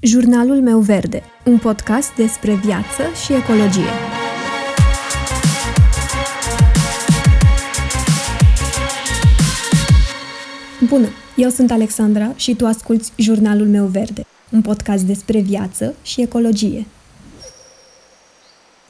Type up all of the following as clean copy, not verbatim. Jurnalul meu verde, un podcast despre viață și ecologie. Bună, eu sunt Alexandra și tu asculți Jurnalul meu verde, un podcast despre viață și ecologie.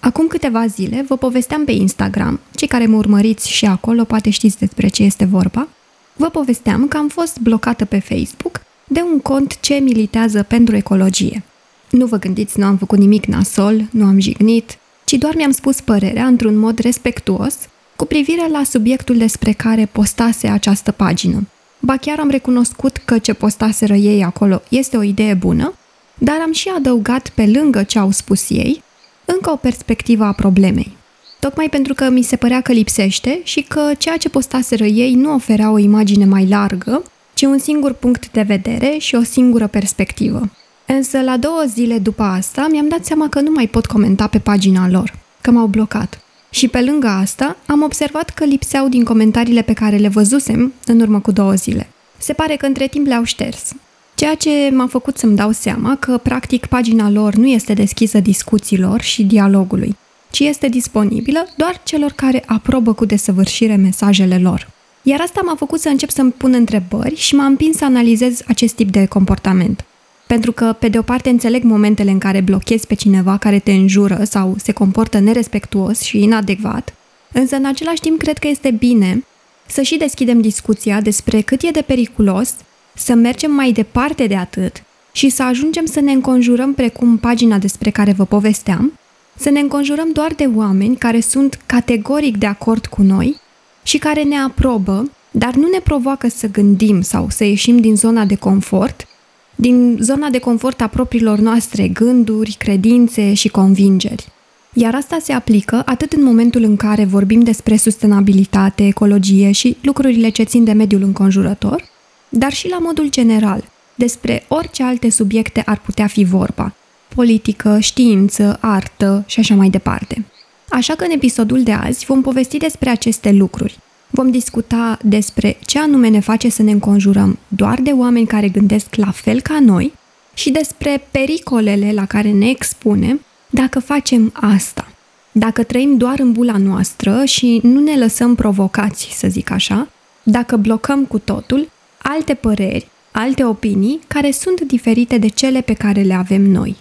Acum câteva zile vă povesteam pe Instagram, cei care mă urmăriți și acolo poate știți despre ce este vorba, vă povesteam că am fost blocată pe Facebook de un cont ce militează pentru ecologie. Nu vă gândiți, nu am făcut nimic nasol, nu am jignit, ci doar mi-am spus părerea într-un mod respectuos cu privire la subiectul despre care postase această pagină. Ba chiar am recunoscut că ce postaseră ei acolo este o idee bună, dar am și adăugat pe lângă ce au spus ei, încă o perspectivă a problemei. Tocmai pentru că mi se părea că lipsește și că ceea ce postaseră ei nu oferea o imagine mai largă, ci un singur punct de vedere și o singură perspectivă. Însă, la 2 zile după asta, mi-am dat seama că nu mai pot comenta pe pagina lor, că m-au blocat. Și pe lângă asta, am observat că lipseau din comentariile pe care le văzusem în urmă cu 2 zile. Se pare că între timp le-au șters. Ceea ce m-a făcut să-mi dau seama că, practic, pagina lor nu este deschisă discuțiilor și dialogului, ci este disponibilă doar celor care aprobă cu desăvârșire mesajele lor. Iar asta m-a făcut să încep să-mi pun întrebări și m-a împins să analizez acest tip de comportament. Pentru că, pe de o parte, înțeleg momentele în care blochezi pe cineva care te înjură sau se comportă nerespectuos și inadecvat, însă, în același timp, cred că este bine să și deschidem discuția despre cât e de periculos să mergem mai departe de atât și să ajungem să ne înconjurăm precum pagina despre care vă povesteam, să ne înconjurăm doar de oameni care sunt categoric de acord cu noi și care ne aprobă, dar nu ne provoacă să gândim sau să ieșim din zona de confort, din zona de confort a propriilor noastre gânduri, credințe și convingeri. Iar asta se aplică atât în momentul în care vorbim despre sustenabilitate, ecologie și lucrurile ce țin de mediul înconjurător, dar și la modul general, despre orice alte subiecte ar putea fi vorba, politică, știință, artă și așa mai departe. Așa că în episodul de azi vom povesti despre aceste lucruri. Vom discuta despre ce anume ne face să ne înconjurăm doar de oameni care gândesc la fel ca noi și despre pericolele la care ne expunem dacă facem asta. Dacă trăim doar în bula noastră și nu ne lăsăm provocați, să zic așa, dacă blocăm cu totul alte păreri, alte opinii care sunt diferite de cele pe care le avem noi.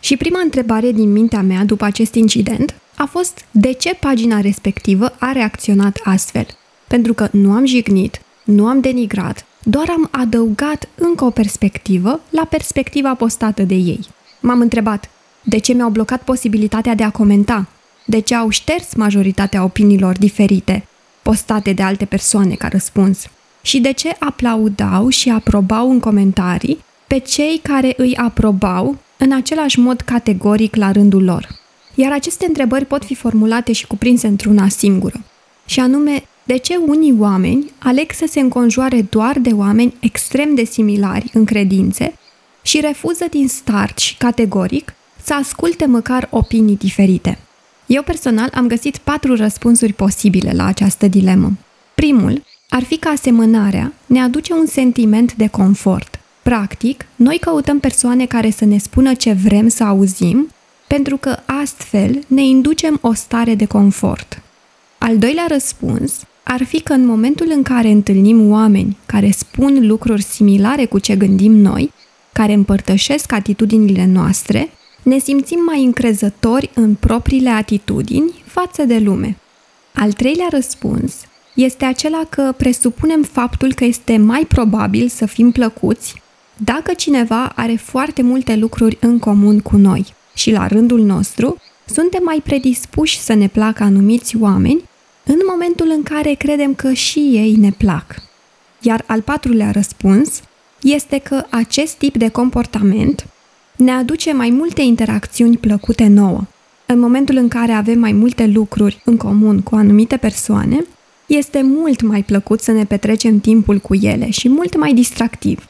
Și prima întrebare din mintea mea după acest incident a fost de ce pagina respectivă a reacționat astfel. Pentru că nu am jignit, nu am denigrat, doar am adăugat încă o perspectivă la perspectiva postată de ei. M-am întrebat, de ce mi-au blocat posibilitatea de a comenta? De ce au șters majoritatea opiniilor diferite postate de alte persoane ca răspuns? Și de ce aplaudau și aprobau în comentarii pe cei care îi aprobau în același mod categoric la rândul lor? Iar aceste întrebări pot fi formulate și cuprinse într-una singură. Și anume, de ce unii oameni aleg să se înconjoare doar de oameni extrem de similari în credințe și refuză din start și categoric să asculte măcar opinii diferite? Eu personal am găsit 4 răspunsuri posibile la această dilemă. Primul ar fi că asemănarea ne aduce un sentiment de confort. Practic, noi căutăm persoane care să ne spună ce vrem să auzim, pentru că astfel ne inducem o stare de confort. Al doilea răspuns ar fi că în momentul în care întâlnim oameni care spun lucruri similare cu ce gândim noi, care împărtășesc atitudinile noastre, ne simțim mai încrezători în propriile atitudini față de lume. Al treilea răspuns este acela că presupunem faptul că este mai probabil să fim plăcuți dacă cineva are foarte multe lucruri în comun cu noi și, la rândul nostru, suntem mai predispuși să ne placă anumiți oameni în momentul în care credem că și ei ne plac. Iar al 4-lea răspuns este că acest tip de comportament ne aduce mai multe interacțiuni plăcute nouă. În momentul în care avem mai multe lucruri în comun cu anumite persoane, este mult mai plăcut să ne petrecem timpul cu ele și mult mai distractiv.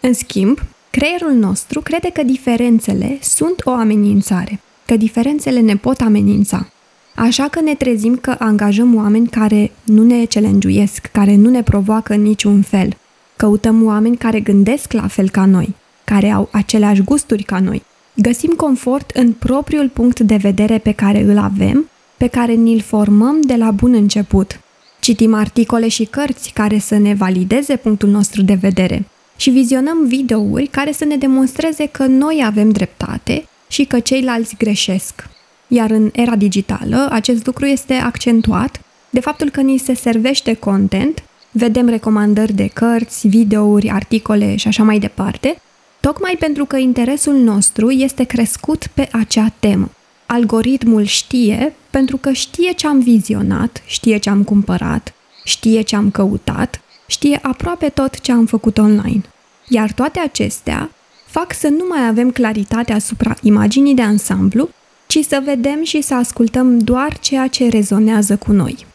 În schimb, creierul nostru crede că diferențele sunt o amenințare, că diferențele ne pot amenința. Așa că ne trezim că angajăm oameni care nu ne challenge-uiesc, care nu ne provoacă în niciun fel. Căutăm oameni care gândesc la fel ca noi. care au aceleași gusturi ca noi. Găsim confort în propriul punct de vedere pe care îl avem, pe care ni-l formăm de la bun început. Citim articole și cărți care să ne valideze punctul nostru de vedere și vizionăm videouri care să ne demonstreze că noi avem dreptate și că ceilalți greșesc. Iar în era digitală, acest lucru este accentuat de faptul că ni se servește content, vedem recomandări de cărți, videouri, articole și așa mai departe, tocmai pentru că interesul nostru este crescut pe acea temă. Algoritmul știe pentru că știe ce am vizionat, știe ce am cumpărat, știe ce am căutat, știe aproape tot ce am făcut online. Iar toate acestea fac să nu mai avem claritate asupra imaginii de ansamblu, ci să vedem și să ascultăm doar ceea ce rezonează cu noi.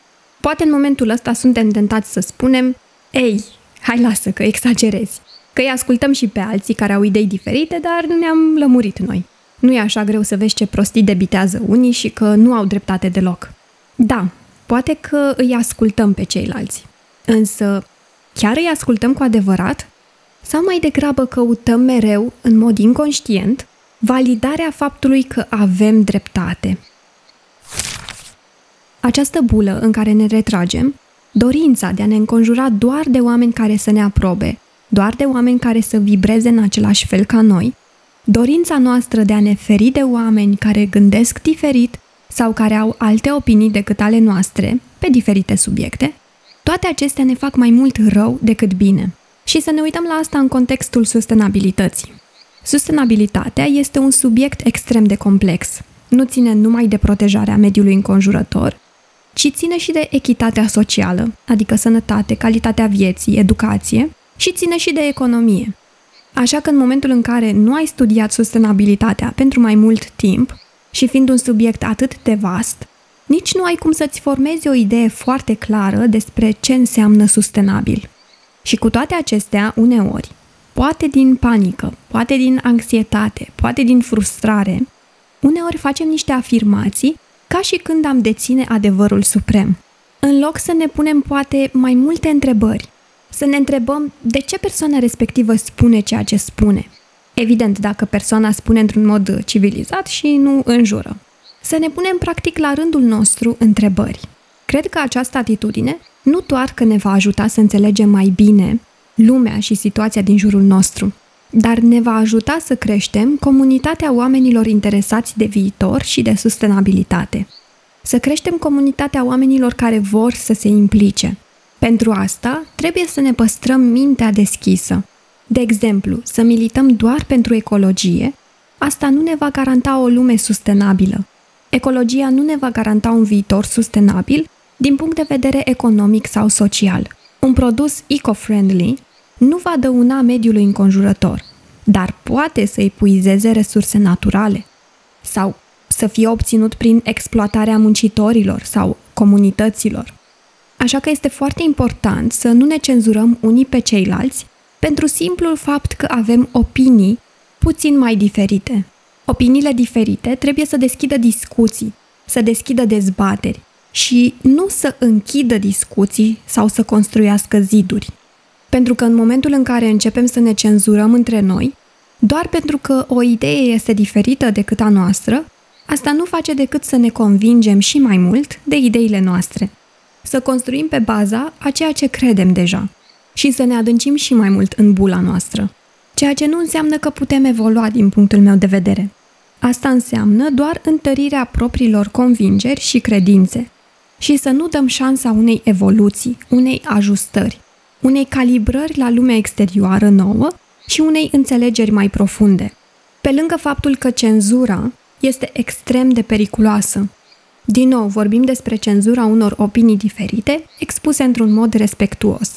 Poate în momentul ăsta suntem tentați să spunem: ei, hai lasă că exagerezi, că îi ascultăm și pe alții care au idei diferite, dar ne-am lămurit noi. Nu e așa greu să vezi ce prostii debitează unii și că nu au dreptate deloc. Da, poate că îi ascultăm pe ceilalți. Însă, chiar îi ascultăm cu adevărat? Sau mai degrabă căutăm mereu, în mod inconștient, validarea faptului că avem dreptate? Această bulă în care ne retragem, dorința de a ne înconjura doar de oameni care să ne aprobe, doar de oameni care să vibreze în același fel ca noi, dorința noastră de a ne feri de oameni care gândesc diferit sau care au alte opinii decât ale noastre, pe diferite subiecte, toate acestea ne fac mai mult rău decât bine. Și să ne uităm la asta în contextul sustenabilității. Sustenabilitatea este un subiect extrem de complex. Nu ține numai de protejarea mediului înconjurător, ci ține și de echitatea socială, adică sănătate, calitatea vieții, educație, și ține și de economie. Așa că în momentul în care nu ai studiat sustenabilitatea pentru mai mult timp și fiind un subiect atât de vast, nici nu ai cum să-ți formezi o idee foarte clară despre ce înseamnă sustenabil. Și cu toate acestea, uneori, poate din panică, poate din anxietate, poate din frustrare, uneori facem niște afirmații ca și când am deține adevărul suprem. În loc să ne punem poate mai multe întrebări, să ne întrebăm de ce persoana respectivă spune ceea ce spune. Evident, dacă persoana spune într-un mod civilizat și nu înjură. Să ne punem practic la rândul nostru întrebări. Cred că această atitudine nu doar că ne va ajuta să înțelegem mai bine lumea și situația din jurul nostru, dar ne va ajuta să creștem comunitatea oamenilor interesați de viitor și de sustenabilitate. Să creștem comunitatea oamenilor care vor să se implice. Pentru asta, trebuie să ne păstrăm mintea deschisă. De exemplu, să milităm doar pentru ecologie, asta nu ne va garanta o lume sustenabilă. Ecologia nu ne va garanta un viitor sustenabil din punct de vedere economic sau social. Un produs eco-friendly nu va dăuna mediului înconjurător, dar poate să epuizeze resurse naturale sau să fie obținut prin exploatarea muncitorilor sau comunităților. Așa că este foarte important să nu ne cenzurăm unii pe ceilalți pentru simplul fapt că avem opinii puțin mai diferite. Opiniile diferite trebuie să deschidă discuții, să deschidă dezbateri și nu să închidă discuții sau să construiască ziduri. Pentru că în momentul în care începem să ne cenzurăm între noi, doar pentru că o idee este diferită decât a noastră, asta nu face decât să ne convingem și mai mult de ideile noastre. Să construim pe baza a ceea ce credem deja și să ne adâncim și mai mult în bula noastră. Ceea ce nu înseamnă că putem evolua din punctul meu de vedere. Asta înseamnă doar întărirea propriilor convingeri și credințe și să nu dăm șansa unei evoluții, unei ajustări, unei calibrări la lumea exterioară nouă și unei înțelegeri mai profunde. Pe lângă faptul că cenzura este extrem de periculoasă. Din nou, vorbim despre cenzura unor opinii diferite, expuse într-un mod respectuos.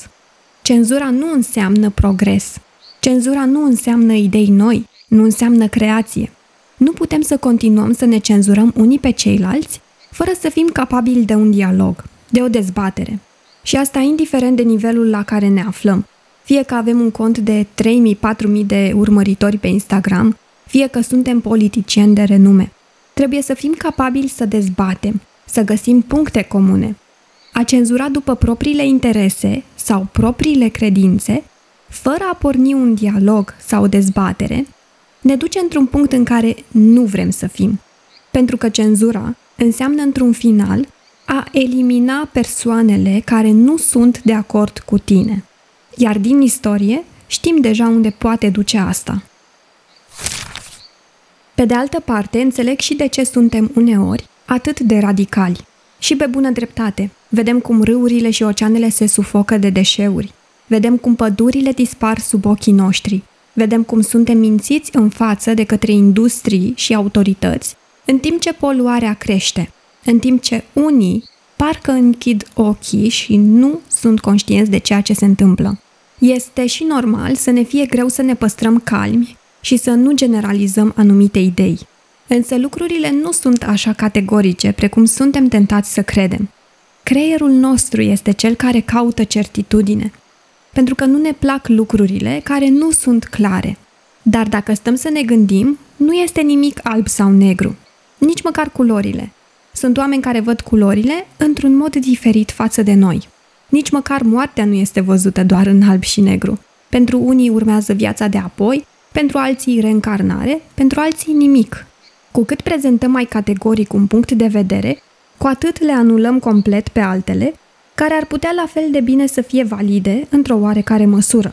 Cenzura nu înseamnă progres. Cenzura nu înseamnă idei noi, nu înseamnă creație. Nu putem să continuăm să ne cenzurăm unii pe ceilalți fără să fim capabili de un dialog, de o dezbatere. Și asta indiferent de nivelul la care ne aflăm. Fie că avem un cont de 3.000-4.000 de urmăritori pe Instagram, fie că suntem politicieni de renume. Trebuie să fim capabili să dezbatem, să găsim puncte comune. A cenzura după propriile interese sau propriile credințe fără a porni un dialog sau o dezbatere, ne duce într-un punct în care nu vrem să fim. Pentru că cenzura înseamnă, într-un final, a elimina persoanele care nu sunt de acord cu tine. Iar din istorie știm deja unde poate duce asta. Pe de altă parte, înțeleg și de ce suntem uneori atât de radicali. Și pe bună dreptate, vedem cum râurile și oceanele se sufocă de deșeuri, vedem cum pădurile dispar sub ochii noștri, vedem cum suntem mințiți în față de către industrii și autorități, în timp ce poluarea crește, în timp ce unii parcă închid ochii și nu sunt conștienți de ceea ce se întâmplă. Este și normal să ne fie greu să ne păstrăm calmi și să nu generalizăm anumite idei. Însă lucrurile nu sunt așa categorice precum suntem tentați să credem. Creierul nostru este cel care caută certitudine, pentru că nu ne plac lucrurile care nu sunt clare. Dar dacă stăm să ne gândim, nu este nimic alb sau negru, nici măcar culorile. Sunt oameni care văd culorile într-un mod diferit față de noi. Nici măcar moartea nu este văzută doar în alb și negru. Pentru unii urmează viața de apoi, pentru alții reîncarnare, pentru alții nimic. Cu cât prezentăm mai categoric un punct de vedere, cu atât le anulăm complet pe altele, care ar putea la fel de bine să fie valide într-o oarecare măsură.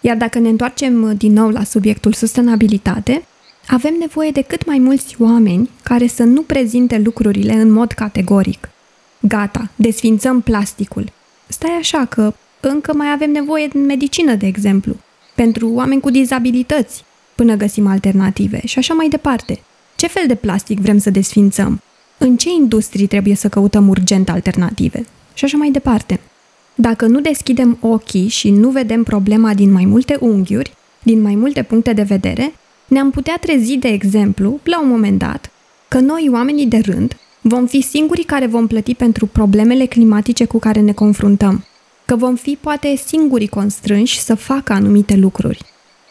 Iar dacă ne întoarcem din nou la subiectul sustenabilitate, avem nevoie de cât mai mulți oameni care să nu prezinte lucrurile în mod categoric. Gata, desfințăm plasticul. Stai așa că încă mai avem nevoie de medicină, de exemplu, pentru oameni cu dizabilități, până găsim alternative și așa mai departe. Ce fel de plastic vrem să desfințăm? În ce industrii trebuie să căutăm urgent alternative? Și așa mai departe. Dacă nu deschidem ochii și nu vedem problema din mai multe unghiuri, din mai multe puncte de vedere, ne-am putea trezi, de exemplu, la un moment dat, că noi, oamenii de rând, vom fi singurii care vom plăti pentru problemele climatice cu care ne confruntăm, că vom fi poate singurii constrânși să facă anumite lucruri,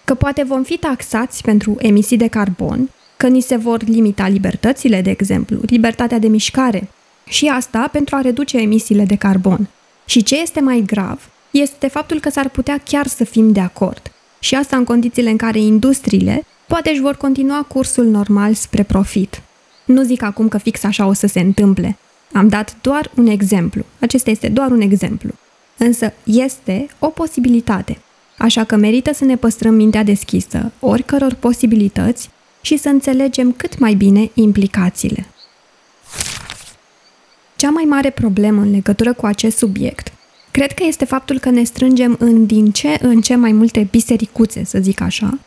că poate vom fi taxați pentru emisii de carbon, că ni se vor limita libertățile, de exemplu, libertatea de mișcare, și asta pentru a reduce emisiile de carbon. Și ce este mai grav este faptul că s-ar putea chiar să fim de acord. Și asta în condițiile în care industriile poate își vor continua cursul normal spre profit. Nu zic acum că fix așa o să se întâmple. Am dat doar un exemplu. Acesta este doar un exemplu. Însă este o posibilitate. Așa că merită să ne păstrăm mintea deschisă oricăror posibilități și să înțelegem cât mai bine implicațiile. Cea mai mare problemă în legătură cu acest subiect, cred că este faptul că ne strângem din ce în ce mai multe bisericuțe, să zic așa,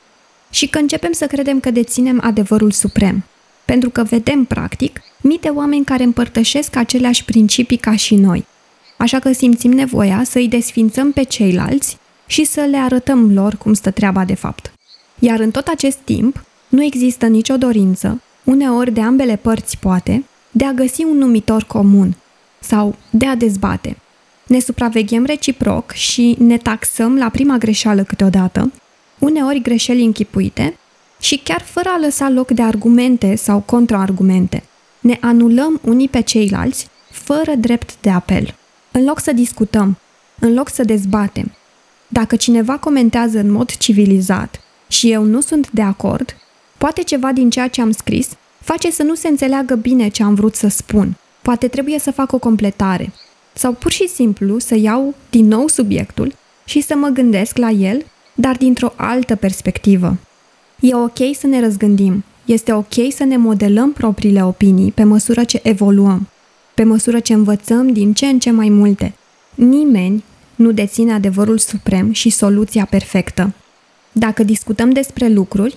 și că începem să credem că deținem adevărul suprem, pentru că vedem, practic, mii de oameni care împărtășesc aceleași principii ca și noi. Așa că simțim nevoia să îi desfințăm pe ceilalți și să le arătăm lor cum stă treaba de fapt. Iar în tot acest timp, nu există nicio dorință, uneori de ambele părți poate, de a găsi un numitor comun sau de a dezbate. Ne supraveghem reciproc și ne taxăm la prima greșeală câteodată, uneori greșeli închipuite și chiar fără a lăsa loc de argumente sau contraargumente. Ne anulăm unii pe ceilalți fără drept de apel. În loc să discutăm, în loc să dezbatem, dacă cineva comentează în mod civilizat și eu nu sunt de acord, poate ceva din ceea ce am scris face să nu se înțeleagă bine ce am vrut să spun. Poate trebuie să fac o completare. Sau pur și simplu să iau din nou subiectul și să mă gândesc la el, dar dintr-o altă perspectivă. E ok să ne răzgândim. Este ok să ne modelăm propriile opinii pe măsură ce evoluăm, pe măsură ce învățăm din ce în ce mai multe. Nimeni nu deține adevărul suprem și soluția perfectă. Dacă discutăm despre lucruri,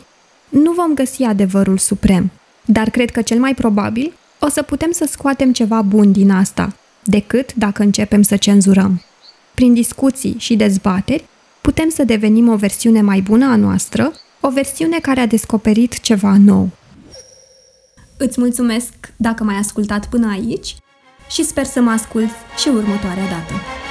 nu vom găsi adevărul suprem, dar cred că cel mai probabil o să putem să scoatem ceva bun din asta, decât dacă începem să cenzurăm. Prin discuții și dezbateri, putem să devenim o versiune mai bună a noastră, o versiune care a descoperit ceva nou. Îți mulțumesc dacă m-ai ascultat până aici și sper să mă asculți și următoarea dată.